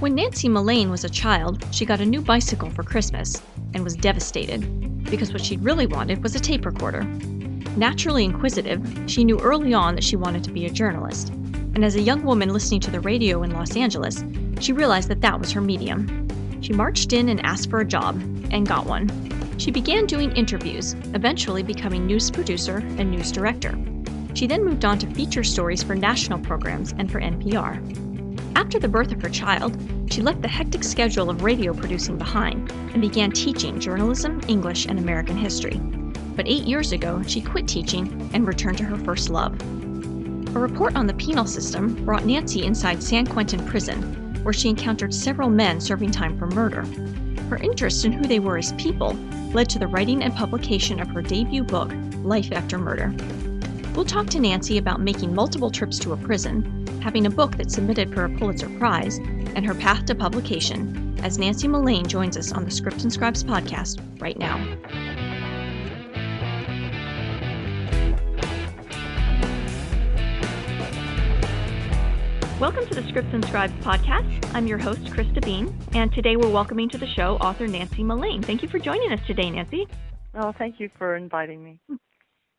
When Nancy Mullane was a child, she got a new bicycle for Christmas and was devastated because what she really wanted was a tape recorder. Naturally inquisitive, she knew early on that she wanted to be a journalist. And as a young woman listening to the radio in Los Angeles, she realized that that was her medium. She marched in and asked for a job and got one. She began doing interviews, eventually becoming news producer and news director. She then moved on to feature stories for national programs and for NPR. After the birth of her child, she left the hectic schedule of radio producing behind and began teaching journalism, English, and American history. But 8 years ago, she quit teaching and returned to her first love. A report on the penal system brought Nancy inside San Quentin prison, where she encountered several men serving time for murder. Her interest in who they were as people led to the writing and publication of her debut book, Life After Murder. We'll talk to Nancy about making multiple trips to a prison, having a book that submitted for a Pulitzer Prize, and her path to publication, as Nancy Mullane joins us on the Scripts and Scribes podcast right now. Welcome to the Scripts and Scribes podcast. I'm your host, Krista Bean, and today we're welcoming to the show author Nancy Mullane. Thank you for joining us today, Nancy. Oh, thank you for inviting me.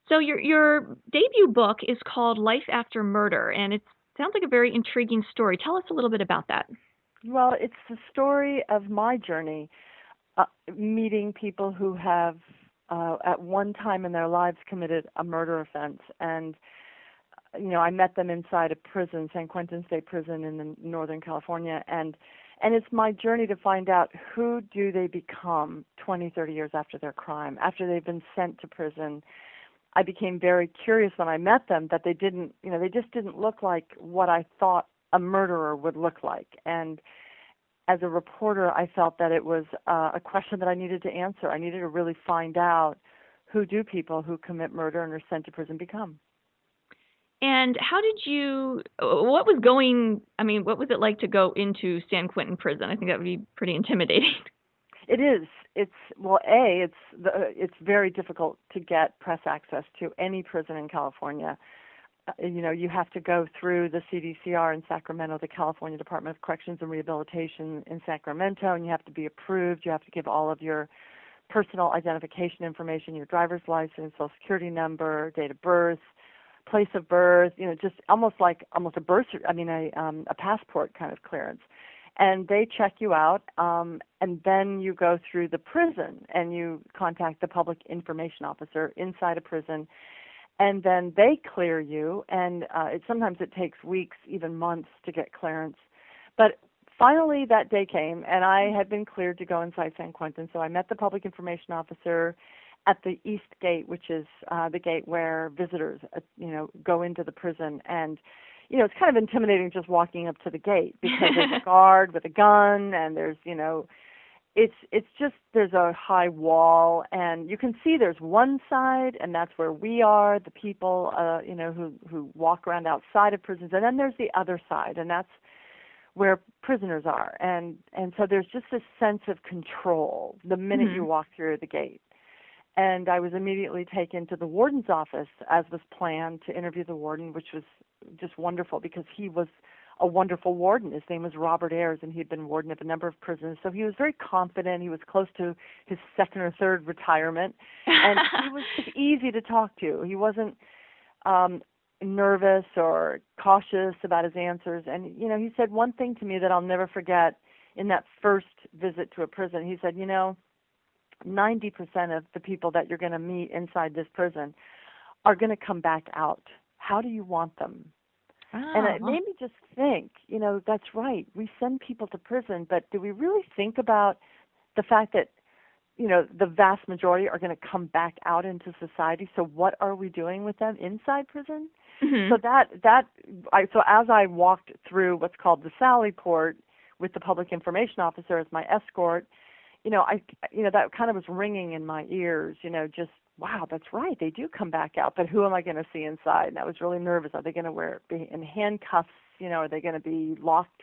So your debut book is called Life After Murder, and it sounds like a very intriguing story. Tell us a little bit about that. Well, it's the story of my journey, meeting people who have, at one time in their lives, committed a murder offense. And you know, I met them inside a prison, San Quentin State Prison in Northern California, and it's my journey to find out who do they become 20, 30 years after their crime, after they've been sent to prison. I became very curious when I met them that they didn't, you know, they just didn't look like what I thought a murderer would look like. And as a reporter, I felt that it was a question that I needed to answer. I needed to really find out who do people who commit murder and are sent to prison become. And what was it like to go into San Quentin prison? I think that would be pretty intimidating. It is. It's very difficult to get press access to any prison in California. You know, you have to go through the CDCR in Sacramento, the California Department of Corrections and Rehabilitation in Sacramento, and you have to be approved. You have to give all of your personal identification information, your driver's license, social security number, date of birth, place of birth, you know, just almost a birth, a passport kind of clearance. And they check you out, and then you go through the prison and you contact the public information officer inside a prison, and then they clear you. And sometimes it takes weeks, even months, to get clearance. But finally, that day came, and I had been cleared to go inside San Quentin. So I met the public information officer at the East Gate, which is the gate where visitors, go into the prison. And, you know, it's kind of intimidating just walking up to the gate because there's a guard with a gun, and there's, you know, it's just there's a high wall, and you can see there's one side, and that's where we are, the people, who walk around outside of prisons. And then there's the other side, and that's where prisoners are. And so there's just this sense of control the minute you walk through the gate. And I was immediately taken to the warden's office, as was planned, to interview the warden, which was just wonderful because he was a wonderful warden. His name was Robert Ayers, and he had been warden of a number of prisons. So he was very confident. He was close to his second or third retirement. And he was just easy to talk to. He wasn't nervous or cautious about his answers. And, you know, he said one thing to me that I'll never forget in that first visit to a prison. He said, 90% of the people that you're going to meet inside this prison are going to come back out. How do you want them? Oh, and it made me just think, that's right. We send people to prison, but do we really think about the fact that, the vast majority are going to come back out into society? So what are we doing with them inside prison? Mm-hmm. So so as I walked through what's called the Sally Port with the public information officer as my escort, that kind of was ringing in my ears, wow, that's right, they do come back out, but who am I going to see inside? And I was really nervous. Are they going to be in handcuffs? Are they going to be locked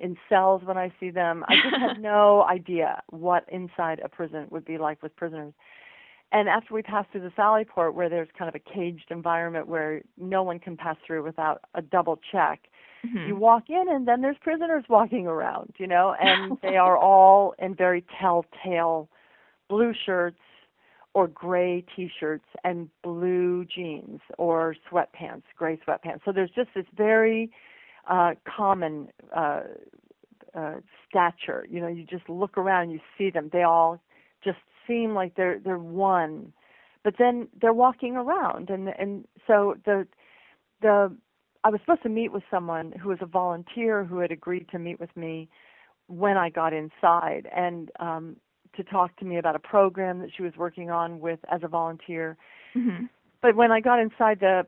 in cells when I see them? I just had no idea what inside a prison would be like with prisoners. And after we passed through the Sally Port, where there's kind of a caged environment where no one can pass through without a double check, You walk in and then there's prisoners walking around, you know, and they are all in very telltale blue shirts or gray T-shirts and blue jeans or sweatpants, gray sweatpants. So there's just this very common stature. You know, you just look around and you see them. They all just seem like they're one. But then they're walking around, and so the I was supposed to meet with someone who was a volunteer who had agreed to meet with me when I got inside and to talk to me about a program that she was working on with as a volunteer. Mm-hmm. But when I got inside, the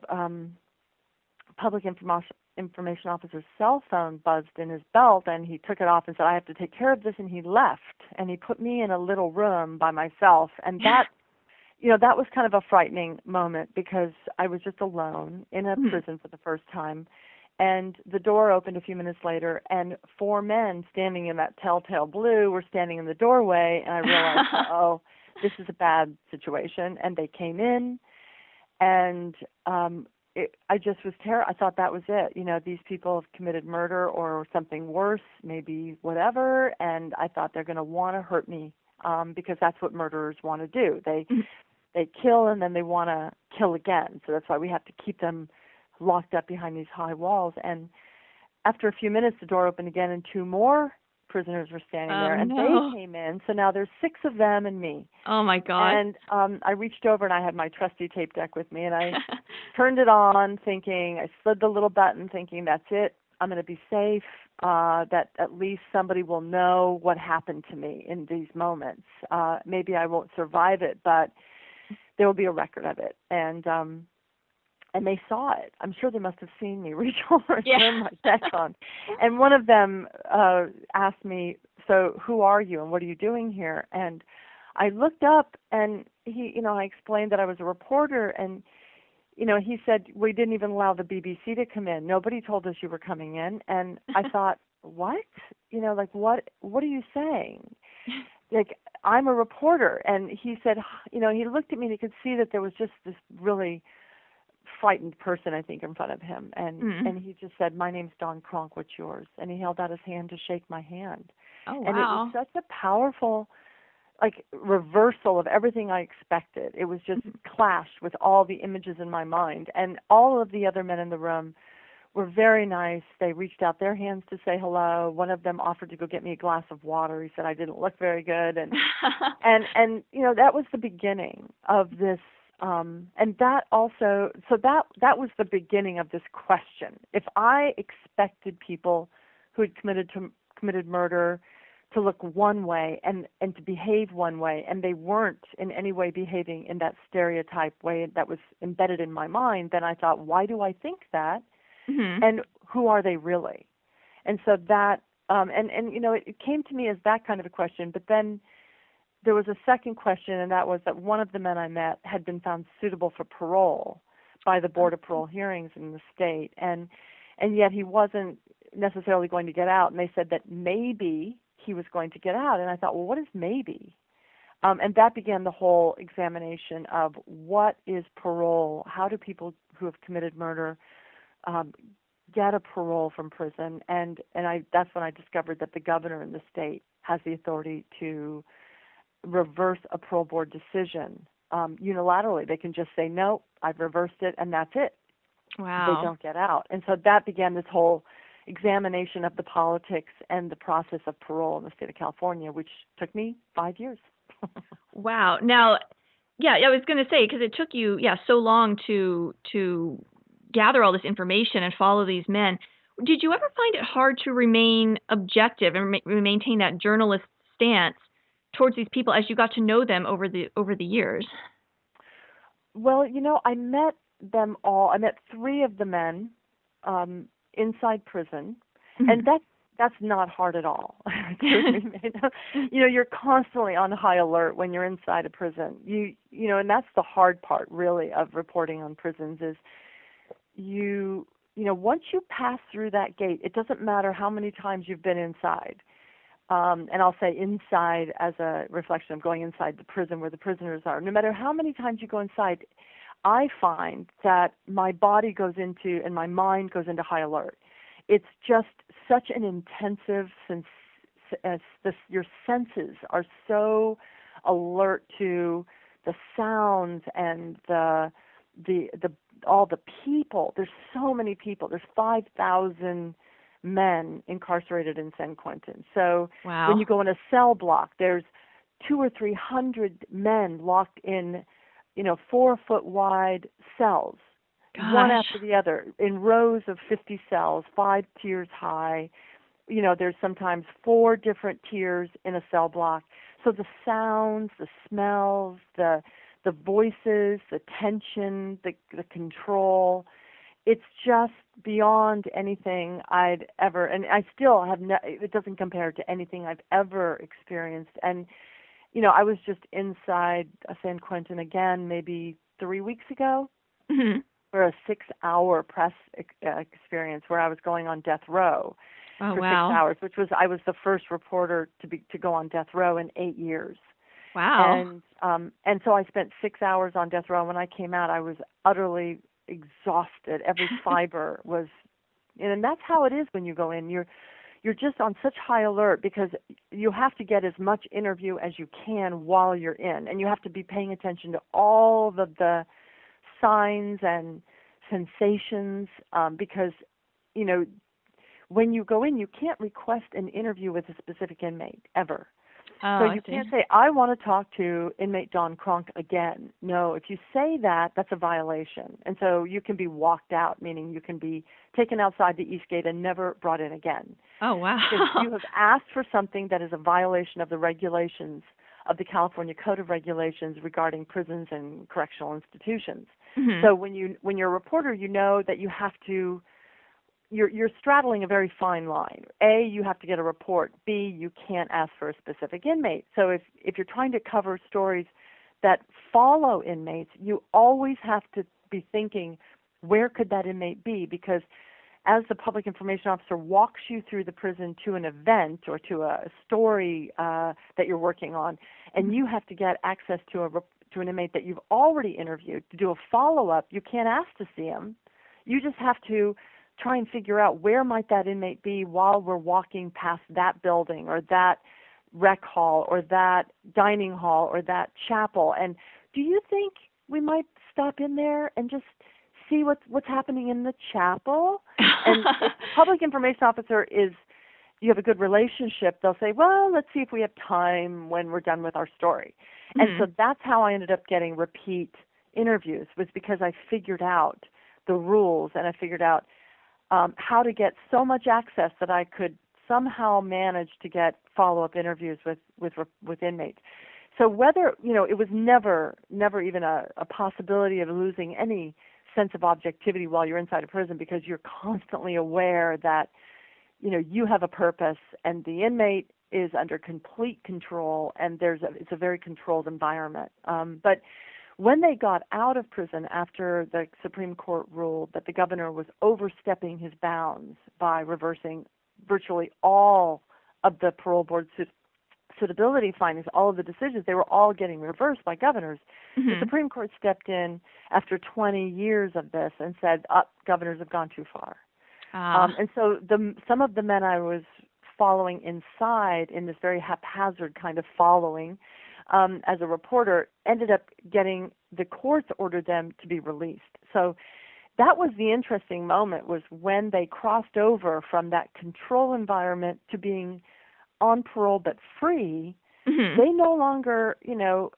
public information officer's cell phone buzzed in his belt, and he took it off and said, "I have to take care of this," and he left. And he put me in a little room by myself, and that... You know, that was kind of a frightening moment because I was just alone in a prison for the first time, and the door opened a few minutes later, and four men standing in that telltale blue were standing in the doorway, and I realized, oh, this is a bad situation, and they came in, and I just was terrified. I thought that was it. You know, these people have committed murder or something worse, maybe whatever, and I thought they're going to want to hurt me. Because that's what murderers want to do. They kill and then they want to kill again. So that's why we have to keep them locked up behind these high walls. And after a few minutes, the door opened again, and two more prisoners were standing there. And they came in. So now there's six of them and me. Oh, my God. And I reached over, and I had my trusty tape deck with me, and I turned it on thinking, I slid the little button thinking, that's it. I'm going to be safe, that at least somebody will know what happened to me in these moments. Maybe I won't survive it, but there will be a record of it. And they saw it. I'm sure they must have seen me reach over and turn my deck on. And one of them asked me, "So who are you and what are you doing here?" And I looked up, and he, you know, I explained that I was a reporter, and you know, he said, "We didn't even allow the BBC to come in. Nobody told us you were coming in." And I thought, what? You know, like, what are you saying? Like, I'm a reporter. And he said, you know, he looked at me and he could see that there was just this really frightened person, I think, in front of him. And and he just said, "My name's Don Cronk. What's yours?" And he held out his hand to shake my hand. Oh, wow. And it was such a powerful, like, reversal of everything I expected. It was just clashed with all the images in my mind. And all of the other men in the room were very nice. They reached out their hands to say hello. One of them offered to go get me a glass of water. He said I didn't look very good. And, and you know, that was the beginning of this. And that also, so that was the beginning of this question. If I expected people who had committed murder to look one way and to behave one way, and they weren't in any way behaving in that stereotype way that was embedded in my mind, then I thought, why do I think that? And who are they really? And so that, and you know, it came to me as that kind of a question, but then there was a second question, and that was that one of the men I met had been found suitable for parole by the Board of Parole Hearings in the state, and yet he wasn't necessarily going to get out, and they said that maybe he was going to get out. And I thought, well, what is maybe? And that began the whole examination of what is parole? How do people who have committed murder get a parole from prison? And that's when I discovered that the governor in the state has the authority to reverse a parole board decision unilaterally. They can just say, no, I've reversed it, and that's it. Wow. They don't get out. And so that began this whole examination of the politics and the process of parole in the state of California, which took me 5 years. Wow. Now, yeah, I was going to say, because it took you, so long to gather all this information and follow these men. Did you ever find it hard to remain objective and maintain that journalist stance towards these people as you got to know them over the years? Well, you know, I met them all. I met three of the men inside prison, and that's not hard at all. You know, you're constantly on high alert when you're inside a prison. You know, and that's the hard part, really, of reporting on prisons is you know, once you pass through that gate, it doesn't matter how many times you've been inside. And I'll say inside as a reflection of going inside the prison where the prisoners are. No matter how many times you go inside, I find that my body goes into and my mind goes into high alert. It's just such an intensive sense. Your senses are so alert to the sounds and the all the people. There's so many people. There's 5,000 men incarcerated in San Quentin. So wow. When you go in a cell block, there's 200 or 300 men locked in, 4-foot wide cells. Gosh. One after the other, in rows of 50 cells, 5 tiers high. There's sometimes 4 different tiers in a cell block. So the sounds, the smells, the voices, the tension, the control, it's just beyond anything I'd ever, and I still have, it doesn't compare to anything I've ever experienced. And, I was just inside San Quentin again maybe 3 weeks ago. Mm-hmm. For a 6-hour press experience where I was going on death row for 6 hours, which was I was the first reporter to go on death row in 8 years. Wow! And so I spent 6 hours on death row. When I came out, I was utterly exhausted. Every fiber was, and that's how it is when you go in. You're just on such high alert because you have to get as much interview as you can while you're in, and you have to be paying attention to all of the signs and sensations, because, when you go in, you can't request an interview with a specific inmate ever. Oh, so you can't say, I want to talk to inmate Don Cronk again. No, if you say that, that's a violation. And so you can be walked out, meaning you can be taken outside the East Gate and never brought in again. Oh, wow. Because you have asked for something that is a violation of the regulations of the California Code of Regulations regarding prisons and correctional institutions. Mm-hmm. So when you're a reporter, you know that you have to, you're straddling a very fine line. A, you have to get a report. B, you can't ask for a specific inmate. So if you're trying to cover stories that follow inmates, you always have to be thinking, where could that inmate be? Because as the public information officer walks you through the prison to an event or to a story that you're working on, and you have to get access to an inmate that you've already interviewed to do a follow-up, you can't ask to see him. You just have to try and figure out where might that inmate be while we're walking past that building or that rec hall or that dining hall or that chapel. And do you think we might stop in there and just see what's happening in the chapel? And if the public information officer you have a good relationship, they'll say, well, let's see if we have time when we're done with our story. Mm-hmm. And so that's how I ended up getting repeat interviews, was because I figured out the rules and I figured out how to get so much access that I could somehow manage to get follow-up interviews with inmates. So whether, it was never even a possibility of losing any sense of objectivity while you're inside a prison, because you're constantly aware that, you have a purpose and the inmate is under complete control, and it's a very controlled environment. But when they got out of prison after the Supreme Court ruled that the governor was overstepping his bounds by reversing virtually all of the parole board suitability findings, all of the decisions, they were all getting reversed by governors. Mm-hmm. The Supreme Court stepped in after 20 years of this and said, governors have gone too far. And so some of the men I was following inside in this very haphazard kind of following as a reporter ended up getting, the courts ordered them to be released. So that was the interesting moment, was when they crossed over from that control environment to being on parole but free. Mm-hmm. They no longer,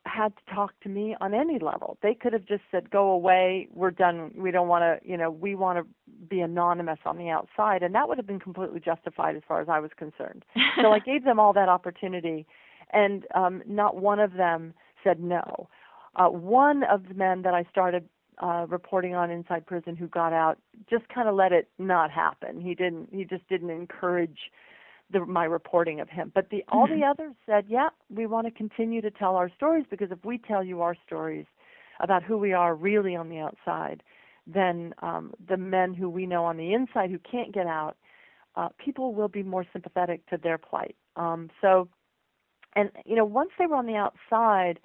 had to talk to me on any level. They could have just said, go away, we're done, we don't want to, we want to be anonymous on the outside, and that would have been completely justified as far as I was concerned. So I gave them all that opportunity, and not one of them said no. One of the men that I started reporting on inside prison who got out just kind of let it not happen. He just didn't encourage my reporting of him. But all the others said, yeah, we want to continue to tell our stories, because if we tell you our stories about who we are really on the outside, then the men who we know on the inside who can't get out, people will be more sympathetic to their plight. Once they were on the outside,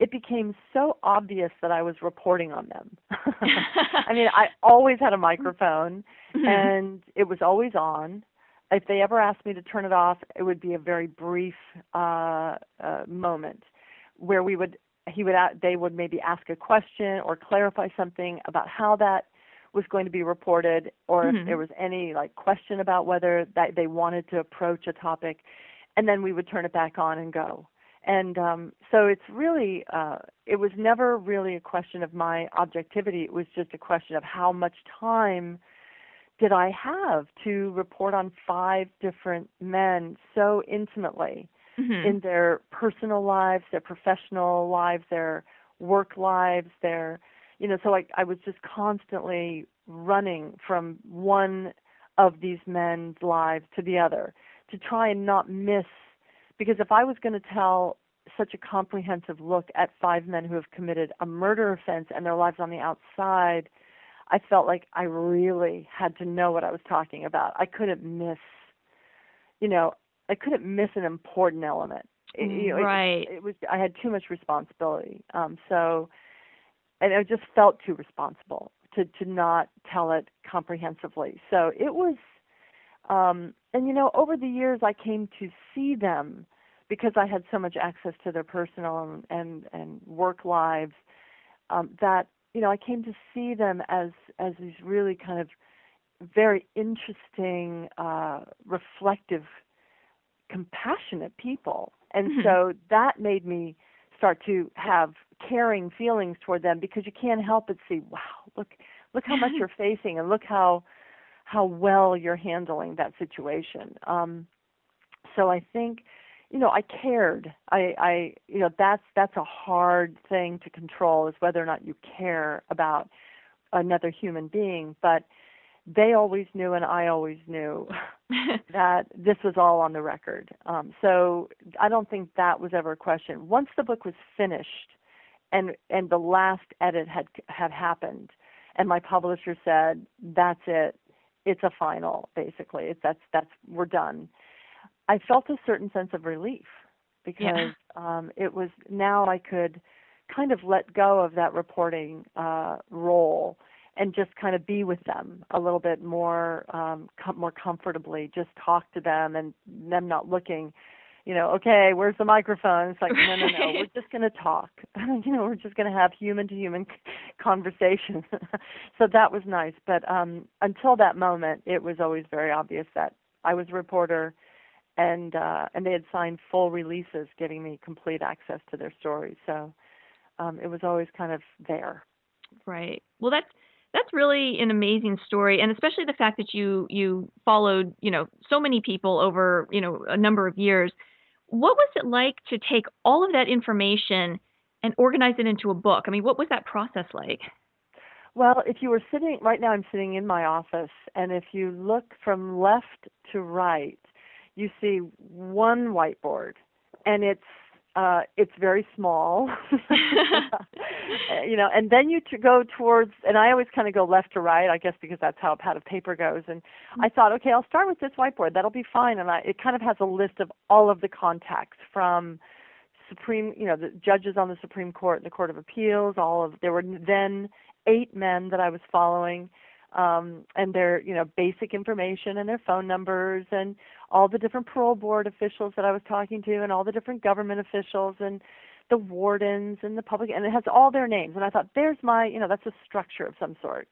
it became so obvious that I was reporting on them. I mean, I always had a microphone, and it was always on. If they ever asked me to turn it off, it would be a very brief moment where we would, they would maybe ask a question or clarify something about how that was going to be reported, or if there was any like question about whether that they wanted to approach a topic, and then we would turn it back on and go. And so it's really, it was never really a question of my objectivity. It was just a question of how much time did I have to report on 5 different men so intimately in their personal lives, their professional lives, their work lives, their, you know, so I was just constantly running from one of these men's lives to the other to try and not miss. Because if I was going to tell such a comprehensive look at 5 men who have committed a murder offense and their lives on the outside, I felt like I really had to know what I was talking about. I couldn't miss, you know, I couldn't miss an important element. I had too much responsibility. And I just felt too responsible to not tell it comprehensively. So it was. And, you know, over the years, I came to see them because I had so much access to their personal and work lives that, you know, I came to see them as these really kind of very interesting, reflective, compassionate people. And so that made me start to have caring feelings toward them, because you can't help but see, wow, look how much you're facing, and look how well you're handling that situation. So I think, you know, I cared. I you know, that's a hard thing to control, is whether or not you care about another human being. But they always knew, and I always knew that this was all on the record. So I don't think that was ever a question. Once the book was finished, and the last edit had happened, and my publisher said, "That's it. It's a final, basically. We're done." I felt a certain sense of relief, because it was, now I could kind of let go of that reporting role and just kind of be with them a little bit more, more comfortably. Just talk to them, and them not looking, you know, okay, where's the microphone? It's like, no, we're just going to talk. You know, we're just going to have human-to-human conversation. So that was nice. But until that moment, it was always very obvious that I was a reporter, and they had signed full releases giving me complete access to their stories. So it was always kind of there. Right. Well, that's really an amazing story, and especially the fact that you followed, you know, so many people over, you know, a number of years. What was it like to take all of that information and organize it into a book? I mean, what was that process like? Well, if you were sitting, right now I'm sitting in my office, and if you look from left to right, you see one whiteboard, and it's very small, you know, and then you go towards, and I always kind of go left to right, I guess, because that's how a pad of paper goes. And I thought, okay, I'll start with this whiteboard. That'll be fine. And it kind of has a list of all of the contacts from the judges on the Supreme Court and the Court of Appeals. There were then 8 men that I was following, and their, you know, basic information and their phone numbers, and all the different parole board officials that I was talking to, and all the different government officials, and the wardens, and the public, and it has all their names. And I thought, there's my, you know, that's a structure of some sort,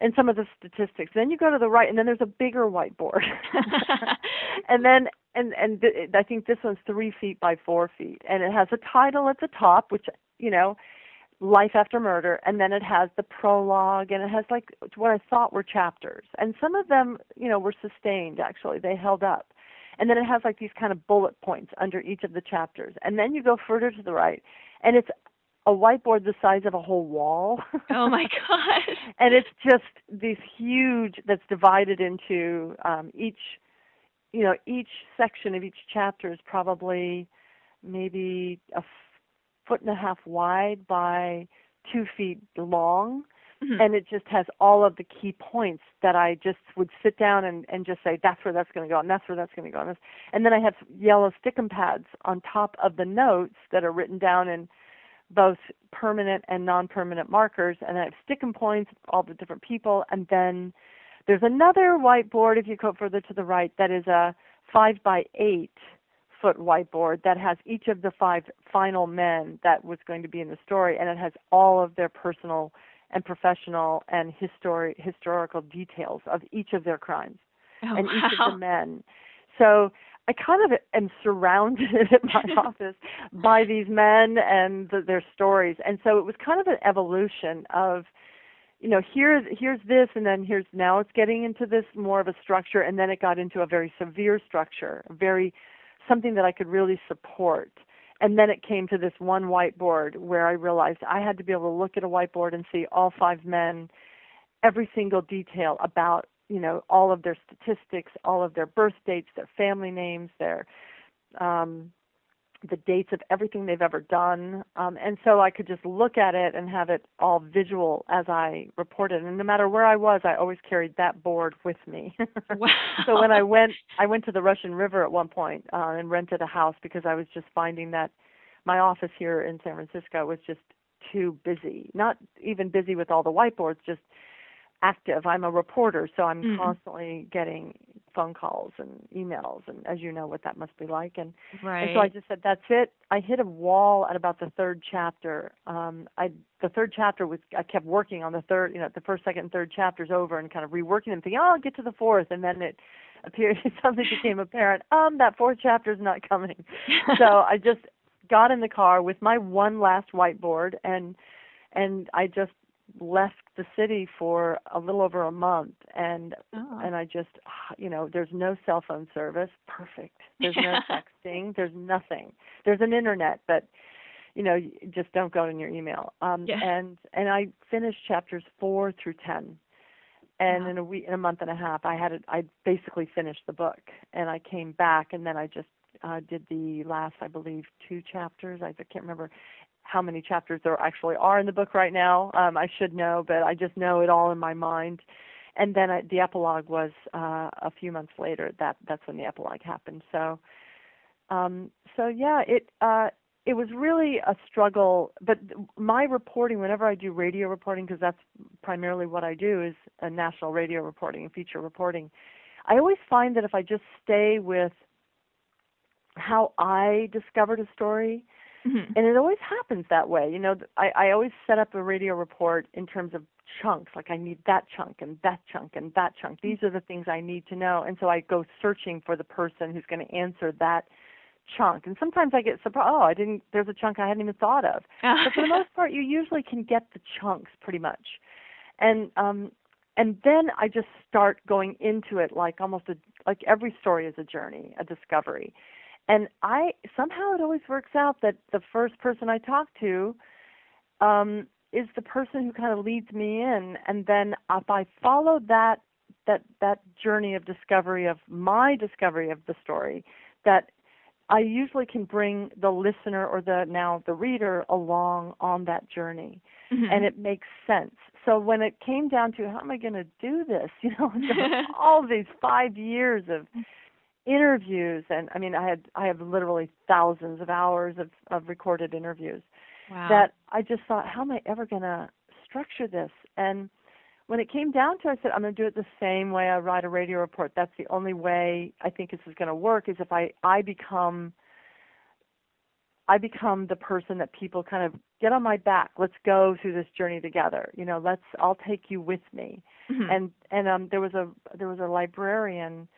and some of the statistics. Then you go to the right, and then there's a bigger whiteboard. And then, I think this one's 3 feet by 4 feet, and it has a title at the top, which, you know, Life After Murder, and then it has the prologue, and it has like what I thought were chapters, and some of them, you know, were sustained, actually, they held up. And then it has like these kind of bullet points under each of the chapters, and then you go further to the right, and it's a whiteboard the size of a whole wall. Oh my gosh. And it's just this huge, that's divided into each section of each chapter is probably maybe a 1.5 feet wide by 2 feet long. Mm-hmm. And it just has all of the key points that I just would sit down and just say, that's where that's going to go, and that's where that's going to go. And then I have yellow stickum pads on top of the notes that are written down in both permanent and non-permanent markers. And I have stickum points, all the different people. And then there's another whiteboard, if you go further to the right, that is a 5 by 8 foot whiteboard that has each of the five final men that was going to be in the story. And it has all of their personal and professional and historical details of each of their crimes and each of the men. So I kind of am surrounded at my office by these men and their stories. And so it was kind of an evolution of, you know, here's this, and then now it's getting into this more of a structure, and then it got into a very severe structure, something that I could really support. And then it came to this one whiteboard where I realized I had to be able to look at a whiteboard and see all five men, every single detail about, you know, all of their statistics, all of their birth dates, their family names, their the dates of everything they've ever done. And so I could just look at it and have it all visual as I reported. And no matter where I was, I always carried that board with me. Wow. So when I went to the Russian River at one point and rented a house because I was just finding that my office here in San Francisco was just too busy. Not even busy with all the whiteboards, just active. I'm a reporter, so I'm constantly getting phone calls and emails, and as you know what that must be like. And so I just said, that's it. I hit a wall at about the third chapter. I kept working on the third, you know, the first, second, and third chapters over and kind of reworking them, thinking, I'll get to the fourth. And then something became apparent, that fourth chapter is not coming. So I just got in the car with my one last whiteboard and I just left the city for a little over a month, and I just, you know, there's no cell phone service, perfect. There's no texting, there's nothing. There's an internet, but you know, you just don't go in your email. And I finished chapters 4 through 10, and in a month and a half, I basically finished the book, and I came back, and then I just did the last, I believe, 2 chapters. I can't remember how many chapters there actually are in the book right now. I should know, but I just know it all in my mind. And then the epilogue was a few months later. That's when the epilogue happened. It was really a struggle. But my reporting, whenever I do radio reporting, because that's primarily what I do, is national radio reporting and feature reporting, I always find that if I just stay with how I discovered a story, and it always happens that way. You know, I always set up a radio report in terms of chunks, like I need that chunk and that chunk and that chunk. These are the things I need to know. And so I go searching for the person who's going to answer that chunk. And sometimes I get surprised, there's a chunk I hadn't even thought of. But for the most part, you usually can get the chunks pretty much. And then I just start going into it like every story is a journey, a discovery. And somehow it always works out that the first person I talk to is the person who kind of leads me in. And then if I follow that journey of discovery, of my discovery of the story, that I usually can bring the listener or the reader along on that journey. Mm-hmm. And it makes sense. So when it came down to how am I going to do this, you know, all these 5 years of interviews, and I mean, I have literally thousands of hours of recorded interviews. Wow. That I just thought, how am I ever going to structure this? And when it came down to it, I said, I'm going to do it the same way I write a radio report. That's the only way I think this is going to work, is if I become the person that people kind of get on my back. Let's go through this journey together. You know, I'll take you with me. Mm-hmm. And there was a librarian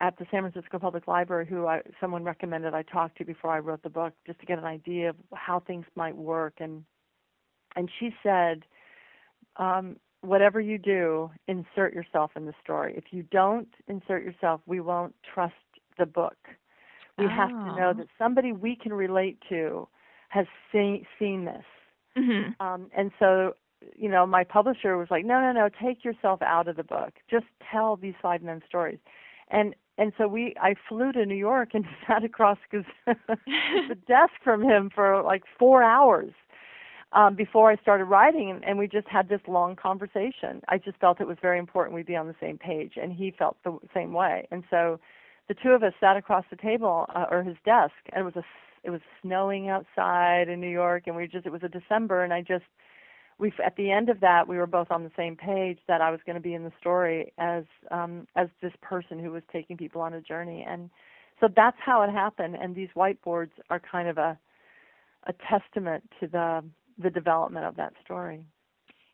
at the San Francisco Public Library who someone recommended I talk to before I wrote the book, just to get an idea of how things might work. And she said, whatever you do, insert yourself in the story. If you don't insert yourself, we won't trust the book. We have to know that somebody we can relate to has seen this. Mm-hmm. And so, you know, my publisher was like, no, take yourself out of the book. Just tell these five men's stories. And so I flew to New York and sat across the desk from him for like 4 hours before I started writing, and we just had this long conversation. I just felt it was very important we be on the same page, and he felt the same way. And so the two of us sat across the table or his desk, and it was snowing outside in New York, and it was a December, and we at the end of that, we were both on the same page that I was going to be in the story as this person who was taking people on a journey. And so that's how it happened, and these whiteboards are kind of a testament to the development of that story.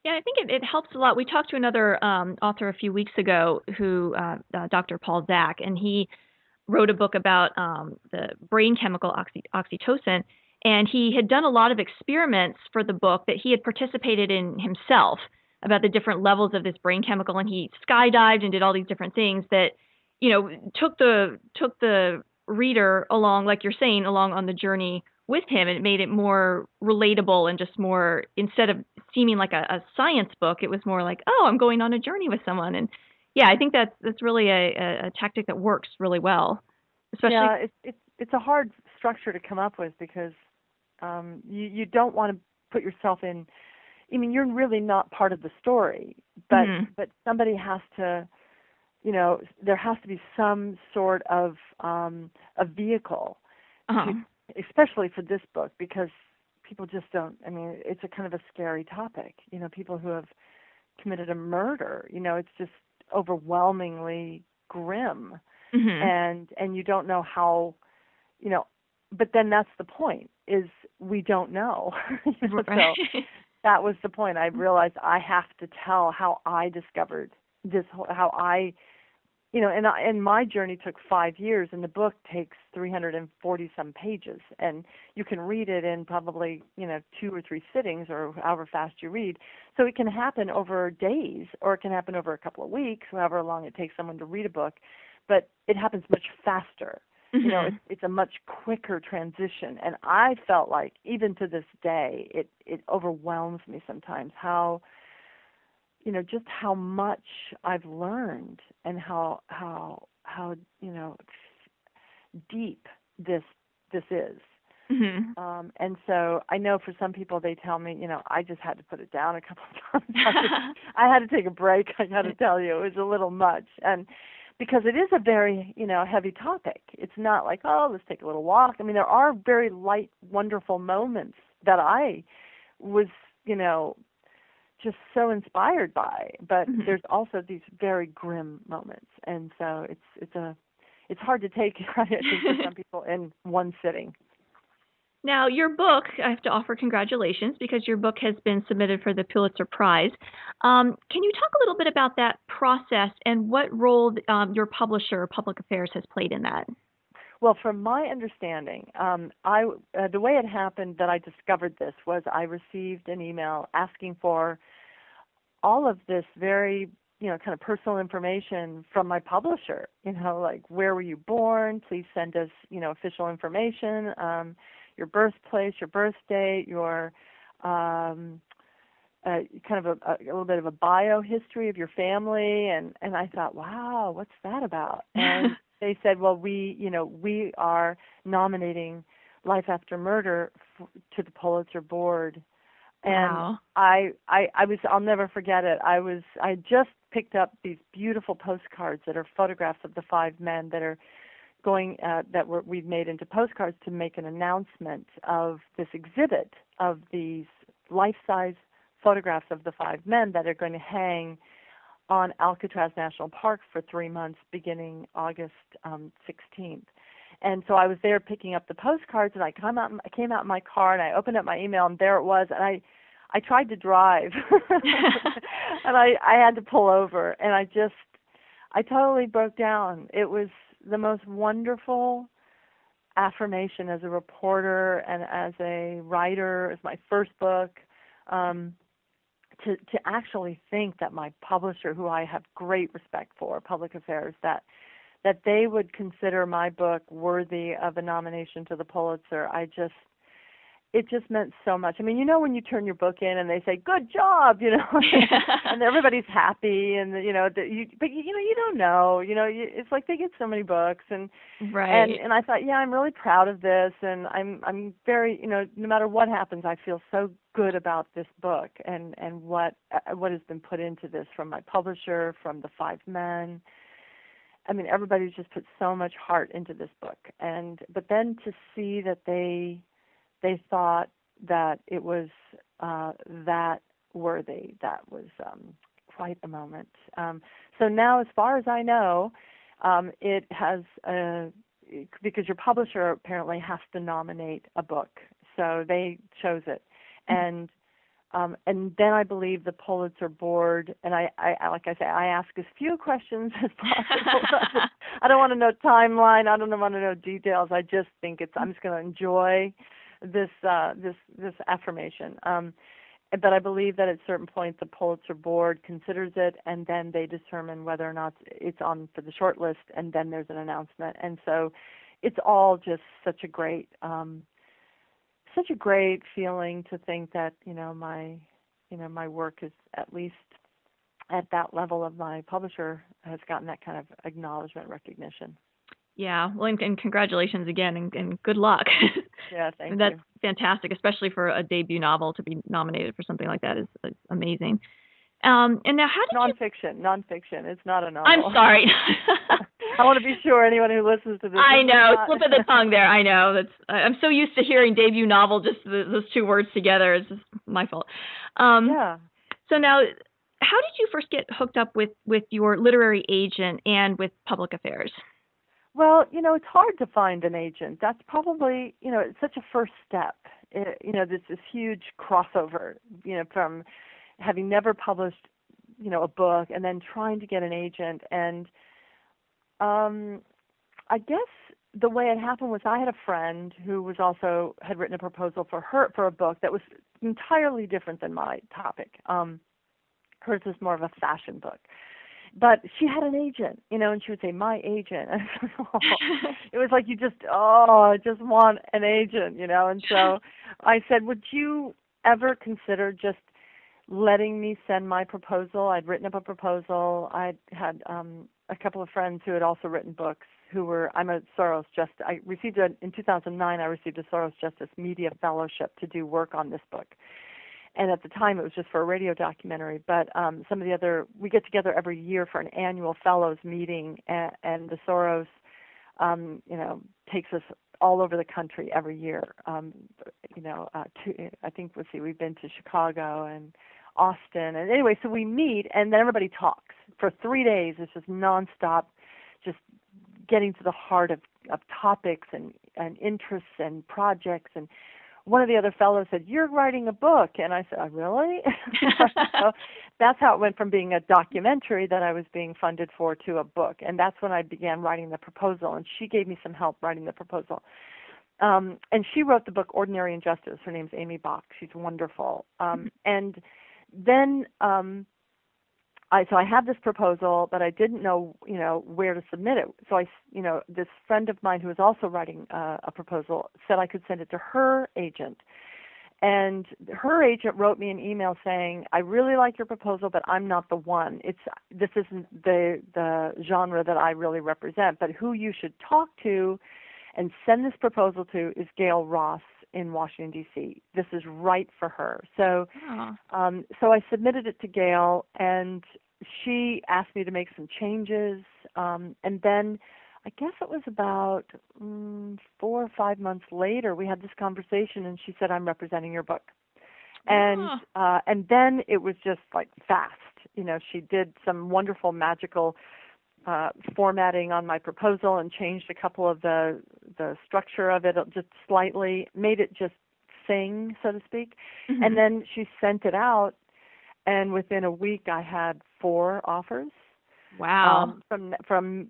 Yeah, I think it helps a lot. We talked to another author a few weeks ago who, Dr. Paul Zak, and he wrote a book about the brain chemical oxytocin, and he had done a lot of experiments for the book that he had participated in himself about the different levels of this brain chemical, and he skydived and did all these different things that, you know, took the reader along, like you're saying, along on the journey with him, and it made it more relatable and just more, instead of seeming like a science book, it was more like, oh, I'm going on a journey with someone. And yeah, I think that's really a tactic that works really well. Especially, yeah, it's a hard structure to come up with, because you don't want to put yourself in. I mean, you're really not part of the story, but but somebody has to. You know, there has to be some sort of a vehicle, to, especially for this book, because people just don't. I mean, it's a kind of a scary topic. You know, people who have committed a murder. You know, it's just overwhelmingly grim, and you don't know how. You know, but then that's the point: is we don't know. You know, right. So that was the point. I realized I have to tell how I discovered this whole, how I. You know, and my journey took 5 years, and the book takes 340-some pages, and you can read it in probably, you know, 2 or 3 sittings, or however fast you read. So it can happen over days, or it can happen over a couple of weeks, however long it takes someone to read a book, but it happens much faster. You know, it's a much quicker transition, and I felt like, even to this day, it overwhelms me sometimes how, you know, just how much I've learned, and how you know, deep this is. And so I know for some people, they tell me, you know, I just had to put it down a couple of times. I had to take a break. I got to tell you, it was a little much, and because it is a very, you know, heavy topic. It's not like, oh, let's take a little walk. I mean, there are very light, wonderful moments that I was, you know, just so inspired by, but there's also these very grim moments, and so it's hard to take, right, for some people in one sitting. Now, your book, I have to offer congratulations, because your book has been submitted for the Pulitzer Prize. Can you talk a little bit about that process and what role your publisher, Public Affairs, has played in that? Well, from my understanding, the way it happened that I discovered this was I received an email asking for all of this very, you know, kind of personal information from my publisher. You know, like, where were you born? Please send us, you know, official information, your birthplace, your birth date, your kind of a little bit of a bio history of your family. And I thought, wow, what's that about? And they said, well, we are nominating Life After Murder to the Pulitzer Board. And wow. I'll never forget it. I just picked up these beautiful postcards that are photographs of the 5 men that are going, we've made into postcards to make an announcement of this exhibit of these life-size photographs of the 5 men that are going to hang on Alcatraz National Park for 3 months, beginning August 16th. And so I was there picking up the postcards, and I came out in my car, and I opened up my email, and there it was. And I tried to drive, and I had to pull over, and I totally broke down. It was the most wonderful affirmation as a reporter and as a writer. It's my first book, to actually think that my publisher, who I have great respect for, Public Affairs, that they would consider my book worthy of a nomination to the Pulitzer. it just meant so much. I mean, you know, when you turn your book in and they say, "Good job," you know, and everybody's happy, and you know, you don't know, you know, it's like they get so many books, and right. And I thought, yeah, I'm really proud of this, and I'm very, you know, no matter what happens, I feel so good about this book and what has been put into this from my publisher, from the five men. I mean, everybody's just put so much heart into this book, but then to see that they thought that it was that worthy. That was quite a moment. So now, as far as I know, it has because your publisher apparently has to nominate a book. So they chose it, and then I believe the Pulitzer board. And I like I say, I ask as few questions as possible. I don't want to know timeline. I don't want to know details. I just think I'm just going to enjoy this affirmation, but I believe that at certain points the Pulitzer board considers it, and then they determine whether or not it's on for the short list, and then there's an announcement. And so it's all just such a great feeling to think that, you know, my work is at least at that level of my publisher has gotten that kind of acknowledgement, recognition. Yeah, well, and congratulations again, and good luck. Yeah, thank you. That's fantastic, especially for a debut novel to be nominated for something like that is amazing. And now, how did nonfiction. It's not a novel. I'm sorry. I want to be sure anyone who listens to this. I know, slip of the tongue there. I know. I'm so used to hearing debut novel, just those two words together. It's just my fault. Yeah. So now, how did you first get hooked up with your literary agent and with Public Affairs? Well, you know, it's hard to find an agent. That's probably, you know, it's such a first step. You know, there's this huge crossover, you know, from having never published, you know, a book and then trying to get an agent. And I guess the way it happened was I had a friend who was also had written a proposal for a book that was entirely different than my topic. Hers was more of a fashion book. But she had an agent, you know, and she would say, "My agent." And it was like I just want an agent, you know. And so I said, "Would you ever consider just letting me send my proposal?" I'd written up a proposal. I had a couple of friends who had also written books who were. In 2009. I received a Soros Justice Media Fellowship to do work on this book. And at the time, it was just for a radio documentary. But we get together every year for an annual fellows meeting, and the Soros, you know, takes us all over the country every year. You know, I think we've been to Chicago and Austin, and anyway, so we meet, and then everybody talks for 3 days. It's just nonstop, just getting to the heart of topics and interests and projects and. One of the other fellows said, "You're writing a book." And I said, "Oh, really?" So that's how it went from being a documentary that I was being funded for to a book. And that's when I began writing the proposal. And she gave me some help writing the proposal. And she wrote the book Ordinary Injustice. Her name's Amy Bach. She's wonderful. And then so I had this proposal, but I didn't know, you know, where to submit it. So I, you know, this friend of mine who was also writing a proposal said I could send it to her agent. And her agent wrote me an email saying, "I really like your proposal, but I'm not the one. This isn't the genre that I really represent, but who you should talk to and send this proposal to is Gail Ross in Washington, D.C. This is right for her." So so I submitted it to Gail, and she asked me to make some changes. And then I guess it was about 4 or 5 months later, we had this conversation, and she said, "I'm representing your book." And then it was just like fast. You know, she did some wonderful, magical formatting on my proposal and changed a couple of the structure of it just slightly, made it just sing, so to speak. Mm-hmm. And then she sent it out, and within a week I had 4 offers. Wow. From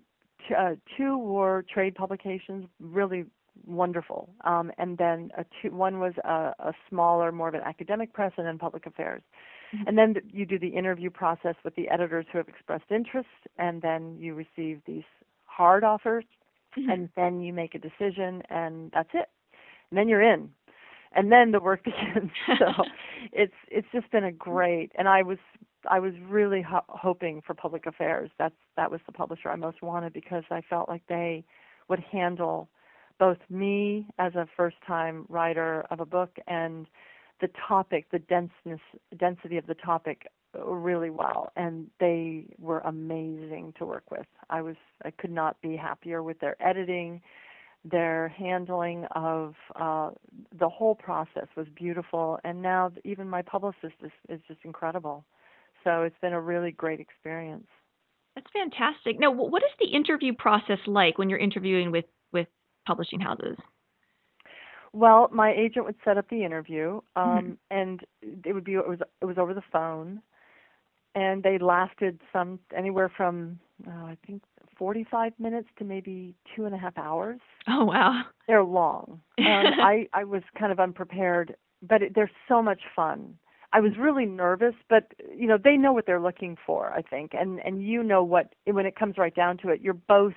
2 were trade publications, really wonderful. And then one was a smaller, more of an academic press, and then Public Affairs. And then you do the interview process with the editors who have expressed interest, and then you receive these hard offers, and then you make a decision, and that's it. And then you're in. and then the work begins. So it's just been a great, and I was really hoping for Public Affairs. That was the publisher I most wanted, because I felt like they would handle both me as a first-time writer of a book and the topic, the density of the topic really well, and they were amazing to work with. I could not be happier with their editing. Their handling of the whole process was beautiful, and now even my publicist is just incredible. So it's been a really great experience. That's fantastic. Now, what is the interview process like when you're interviewing with publishing houses? Well, my agent would set up the interview, and it was over the phone, and they lasted anywhere from I think 45 minutes to maybe 2.5 hours. Oh wow, they're long. And I was kind of unprepared, but they're so much fun. I was really nervous, but you know they know what they're looking for, I think, and you know what, when it comes right down to it, you're both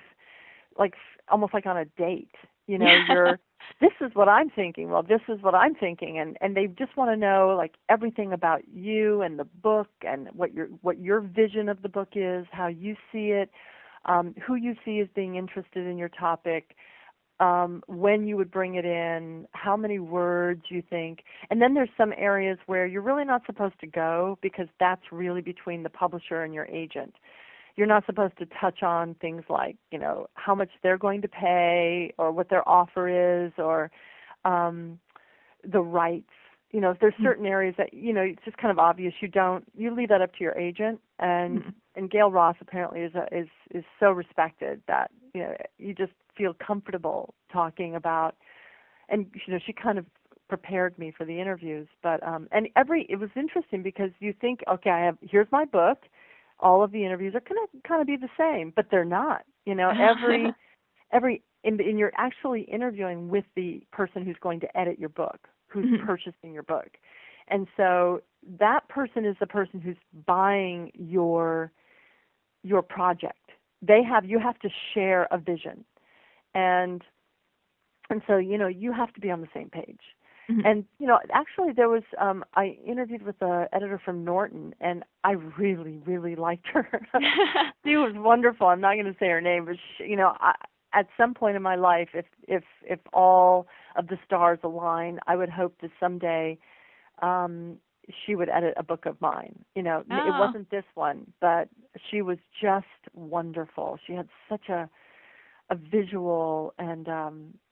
like almost like on a date. You know, you're. This is what I'm thinking. Well, this is what I'm thinking, and they just want to know like everything about you and the book and what your vision of the book is, how you see it, who you see as being interested in your topic, when you would bring it in, how many words you think, and then there's some areas where you're really not supposed to go because that's really between the publisher and your agent. You're not supposed to touch on things like, you know, how much they're going to pay or what their offer is or the rights. You know, if there's certain areas that, you know, it's just kind of obvious you leave that up to your agent. And and Gail Ross apparently is so respected that, you know, you just feel comfortable talking about, and, you know, she kind of prepared me for the interviews. But, it was interesting because you think, okay, here's my book. All of the interviews are going to kind of be the same, but they're not. You know, and you're actually interviewing with the person who's going to edit your book, who's purchasing your book. And so that person is the person who's buying your project. You have to share a vision. And so, you know, you have to be on the same page. And, you know, actually there was, I interviewed with the editor from Norton, and I really, really liked her. She was wonderful. I'm not going to say her name, but, she, you know, at some point in my life, if all of the stars align, I would hope that someday she would edit a book of mine. You know, It wasn't this one, but she was just wonderful. She had such a visual and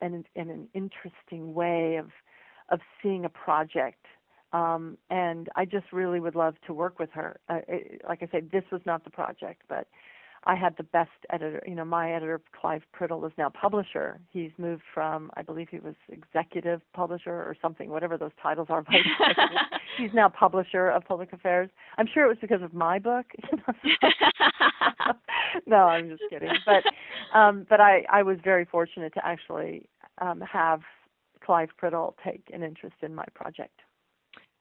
an interesting way of seeing a project, and I just really would love to work with her. Like I said, this was not the project, but I had the best editor. You know, my editor, Clive Priddle, is now publisher. He's moved from, I believe he was executive publisher or something, whatever those titles are. He's now publisher of Public Affairs. I'm sure it was because of my book. No, I'm just kidding. But I was very fortunate to actually have Clive Priddle take an interest in my project.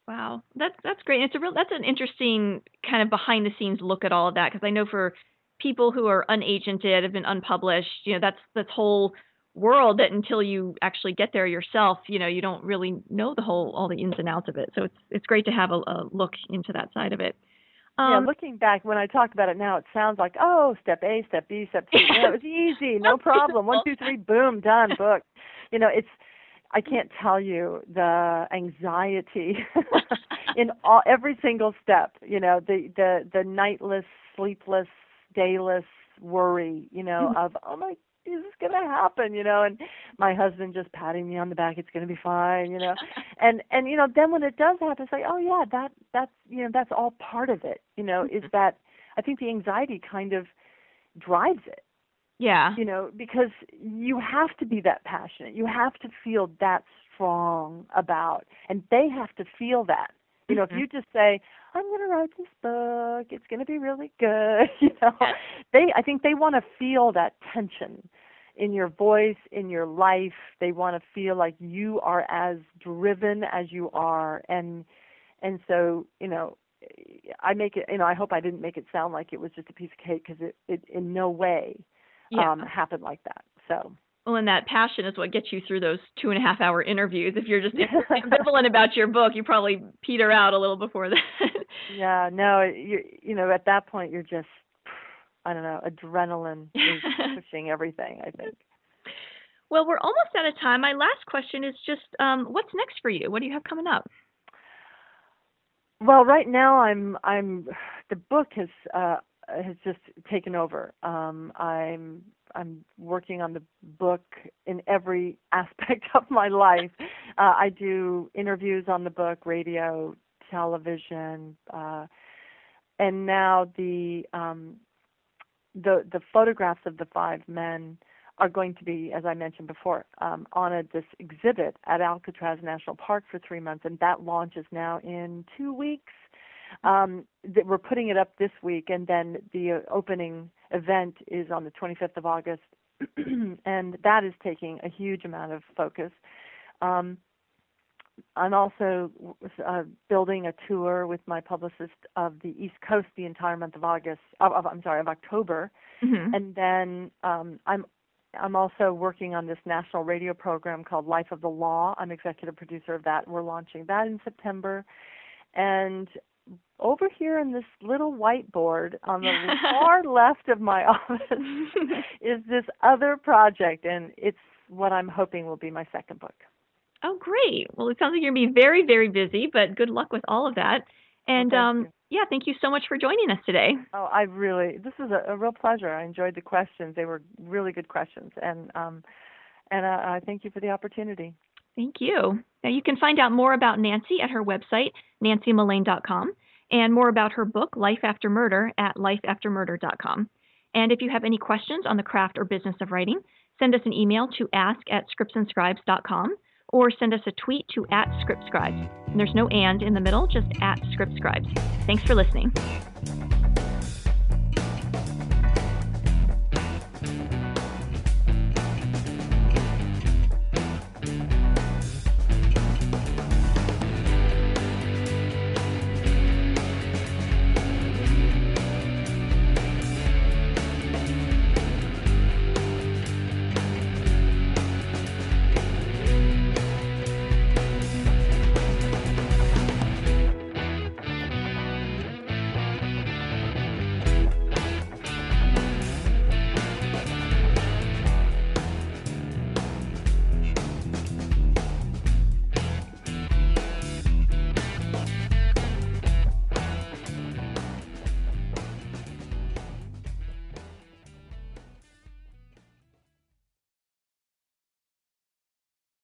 Wow, that's great. That's an interesting kind of behind the scenes look at all of that, because I know for people who are unagented, have been unpublished, you know, that's this whole world that until you actually get there yourself, you know, you don't really know all the ins and outs of it. So it's great to have a look into that side of it. Yeah, looking back, when I talk about it now, it sounds like, oh, step A, step B, step C. Yeah, it was easy, no problem. 1, 2, 3, boom, done, book. You know, I can't tell you the anxiety in every single step, you know, the nightless, sleepless, dayless worry, you know, of, oh my, is this going to happen, you know, and my husband just patting me on the back, it's going to be fine, you know, and, you know, then when it does happen, it's like, oh yeah, that's, you know, that's all part of it, you know, is that I think the anxiety kind of drives it. Yeah. You know, because you have to be that passionate. You have to feel that strong about, and they have to feel that. You know, if you just say, I'm going to write this book, it's going to be really good, you know, I think they want to feel that tension in your voice, in your life. They want to feel like you are as driven as you are. And so, you know, I make it, you know, I hope I didn't make it sound like it was just a piece of cake, because it in no way happened like that. So Well, and that passion is what gets you through those 2.5-hour interviews. If you're just ambivalent about your book, you probably peter out a little before that. Yeah, no, you know, at that point, you're just, I don't know, adrenaline is pushing everything, I think. Well, we're almost out of time. My last question is just, what's next for you? What do you have coming up? Well, right now, the book has just taken over. I'm working on the book in every aspect of my life. I do interviews on the book, radio, television, and now the photographs of the five men are going to be, as I mentioned before, on this exhibit at Alcatraz National Park for 3 months, and that launch is now in 2 weeks. We're putting it up this week, and then the opening event is on the 25th of August, and that is taking a huge amount of focus. I'm also building a tour with my publicist of the East Coast the entire month of October, mm-hmm. and then I'm also working on this national radio program called Life of the Law. I'm executive producer of that. We're launching that in September, and over here in this little whiteboard on the far left of my office is this other project, and it's what I'm hoping will be my second book. Oh, great. Well, it sounds like you're going to be very, very busy, but good luck with all of that. And well, thank you so much for joining us today. Oh, this is a real pleasure. I enjoyed the questions. They were really good questions. And I thank you for the opportunity. Thank you. Now, you can find out more about Nancy at her website, nancymullane.com, and more about her book, Life After Murder, at lifeaftermurder.com. And if you have any questions on the craft or business of writing, send us an email to ask@scriptsandscribes.com or send us a tweet to @scriptscribes. And there's no and in the middle, just @scriptscribes. Thanks for listening.